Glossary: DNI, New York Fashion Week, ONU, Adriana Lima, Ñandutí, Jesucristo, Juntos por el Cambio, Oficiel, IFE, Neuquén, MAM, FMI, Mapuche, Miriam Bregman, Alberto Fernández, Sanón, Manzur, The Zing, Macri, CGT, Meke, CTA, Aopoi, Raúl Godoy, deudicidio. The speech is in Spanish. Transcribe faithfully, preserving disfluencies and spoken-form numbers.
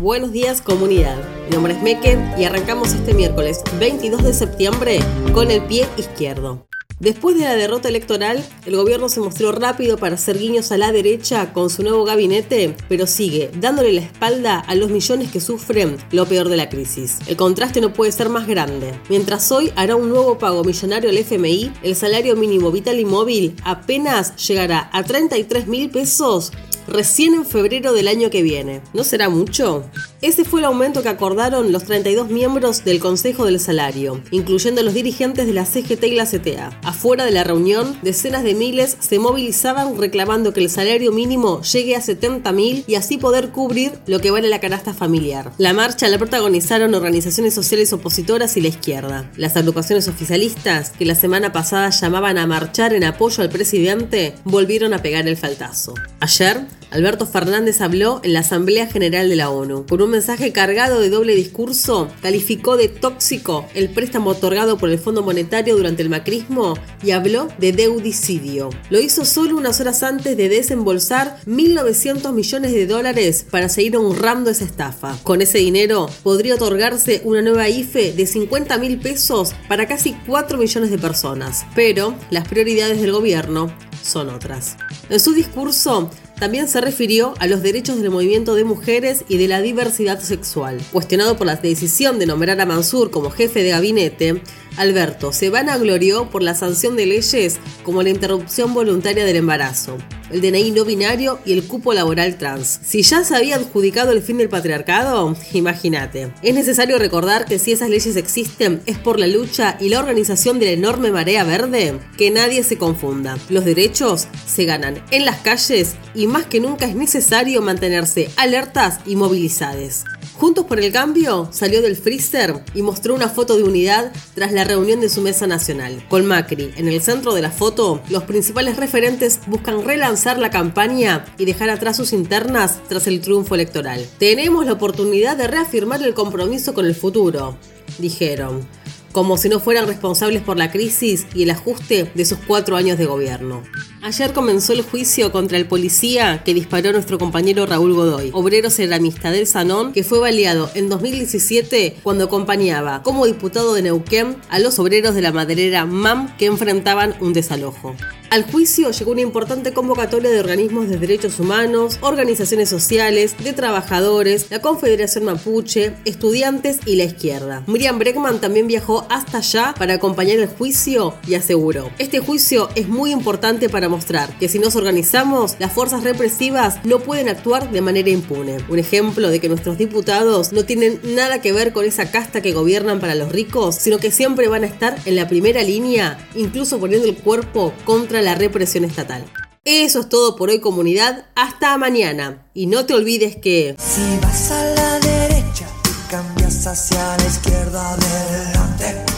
Buenos días, comunidad. Mi nombre es Meke y arrancamos este miércoles veintidós de septiembre con el pie izquierdo. Después de la derrota electoral, el gobierno se mostró rápido para hacer guiños a la derecha con su nuevo gabinete, pero sigue dándole la espalda a los millones que sufren lo peor de la crisis. El contraste no puede ser más grande. Mientras hoy hará un nuevo pago millonario al F M I, el salario mínimo vital y móvil apenas llegará a treinta y tres mil pesos recién en febrero del año que viene. ¿No será mucho? Ese fue el aumento que acordaron los treinta y dos miembros del Consejo del Salario, incluyendo los dirigentes de la C G T y la C T A. Afuera de la reunión, decenas de miles se movilizaban reclamando que el salario mínimo llegue a setenta mil y así poder cubrir lo que vale la canasta familiar. La marcha la protagonizaron organizaciones sociales opositoras y la izquierda. Las agrupaciones oficialistas, que la semana pasada llamaban a marchar en apoyo al presidente, volvieron a pegar el faltazo. Ayer, Alberto Fernández habló en la Asamblea General de la ONU. Con un mensaje cargado de doble discurso, calificó de tóxico el préstamo otorgado por el Fondo Monetario durante el macrismo y habló de deudicidio. Lo hizo solo unas horas antes de desembolsar mil novecientos millones de dólares para seguir honrando esa estafa. Con ese dinero podría otorgarse una nueva I F E de cincuenta mil pesos para casi cuatro millones de personas. Pero las prioridades del gobierno son otras. En su discurso, también se refirió a los derechos del movimiento de mujeres y de la diversidad sexual. Cuestionado por la decisión de nombrar a Manzur como jefe de gabinete, Alberto se vanaglorió por la sanción de leyes como la interrupción voluntaria del embarazo, el D N I no binario y el cupo laboral trans. Si ya se había adjudicado el fin del patriarcado, imagínate. Es necesario recordar que si esas leyes existen es por la lucha y la organización de la enorme marea verde. Que nadie se confunda. Los derechos se ganan en las calles y más que nunca es necesario mantenerse alertas y movilizadas. Juntos por el Cambio salió del freezer y mostró una foto de unidad tras la reunión de su mesa nacional. Con Macri en el centro de la foto, los principales referentes buscan relanzar la campaña y dejar atrás sus internas tras el triunfo electoral. Tenemos la oportunidad de reafirmar el compromiso con el futuro, dijeron, como si no fueran responsables por la crisis y el ajuste de sus cuatro años de gobierno. Ayer comenzó el juicio contra el policía que disparó a nuestro compañero Raúl Godoy, obrero ceramista del Sanón, que fue baleado en dos mil diecisiete cuando acompañaba como diputado de Neuquén a los obreros de la maderera M A M que enfrentaban un desalojo. Al juicio llegó una importante convocatoria de organismos de derechos humanos, organizaciones sociales, de trabajadores, la Confederación Mapuche, estudiantes y la izquierda. Miriam Bregman también viajó hasta allá para acompañar el juicio y aseguró: "Este juicio es muy importante para mostrar que si nos organizamos, las fuerzas represivas no pueden actuar de manera impune. Un ejemplo de que nuestros diputados no tienen nada que ver con esa casta que gobiernan para los ricos, sino que siempre van a estar en la primera línea, incluso poniendo el cuerpo contra la represión estatal". Eso es todo por hoy, comunidad. Hasta mañana. Y no te olvides que si vas a la derecha, cambias hacia la izquierda adelante.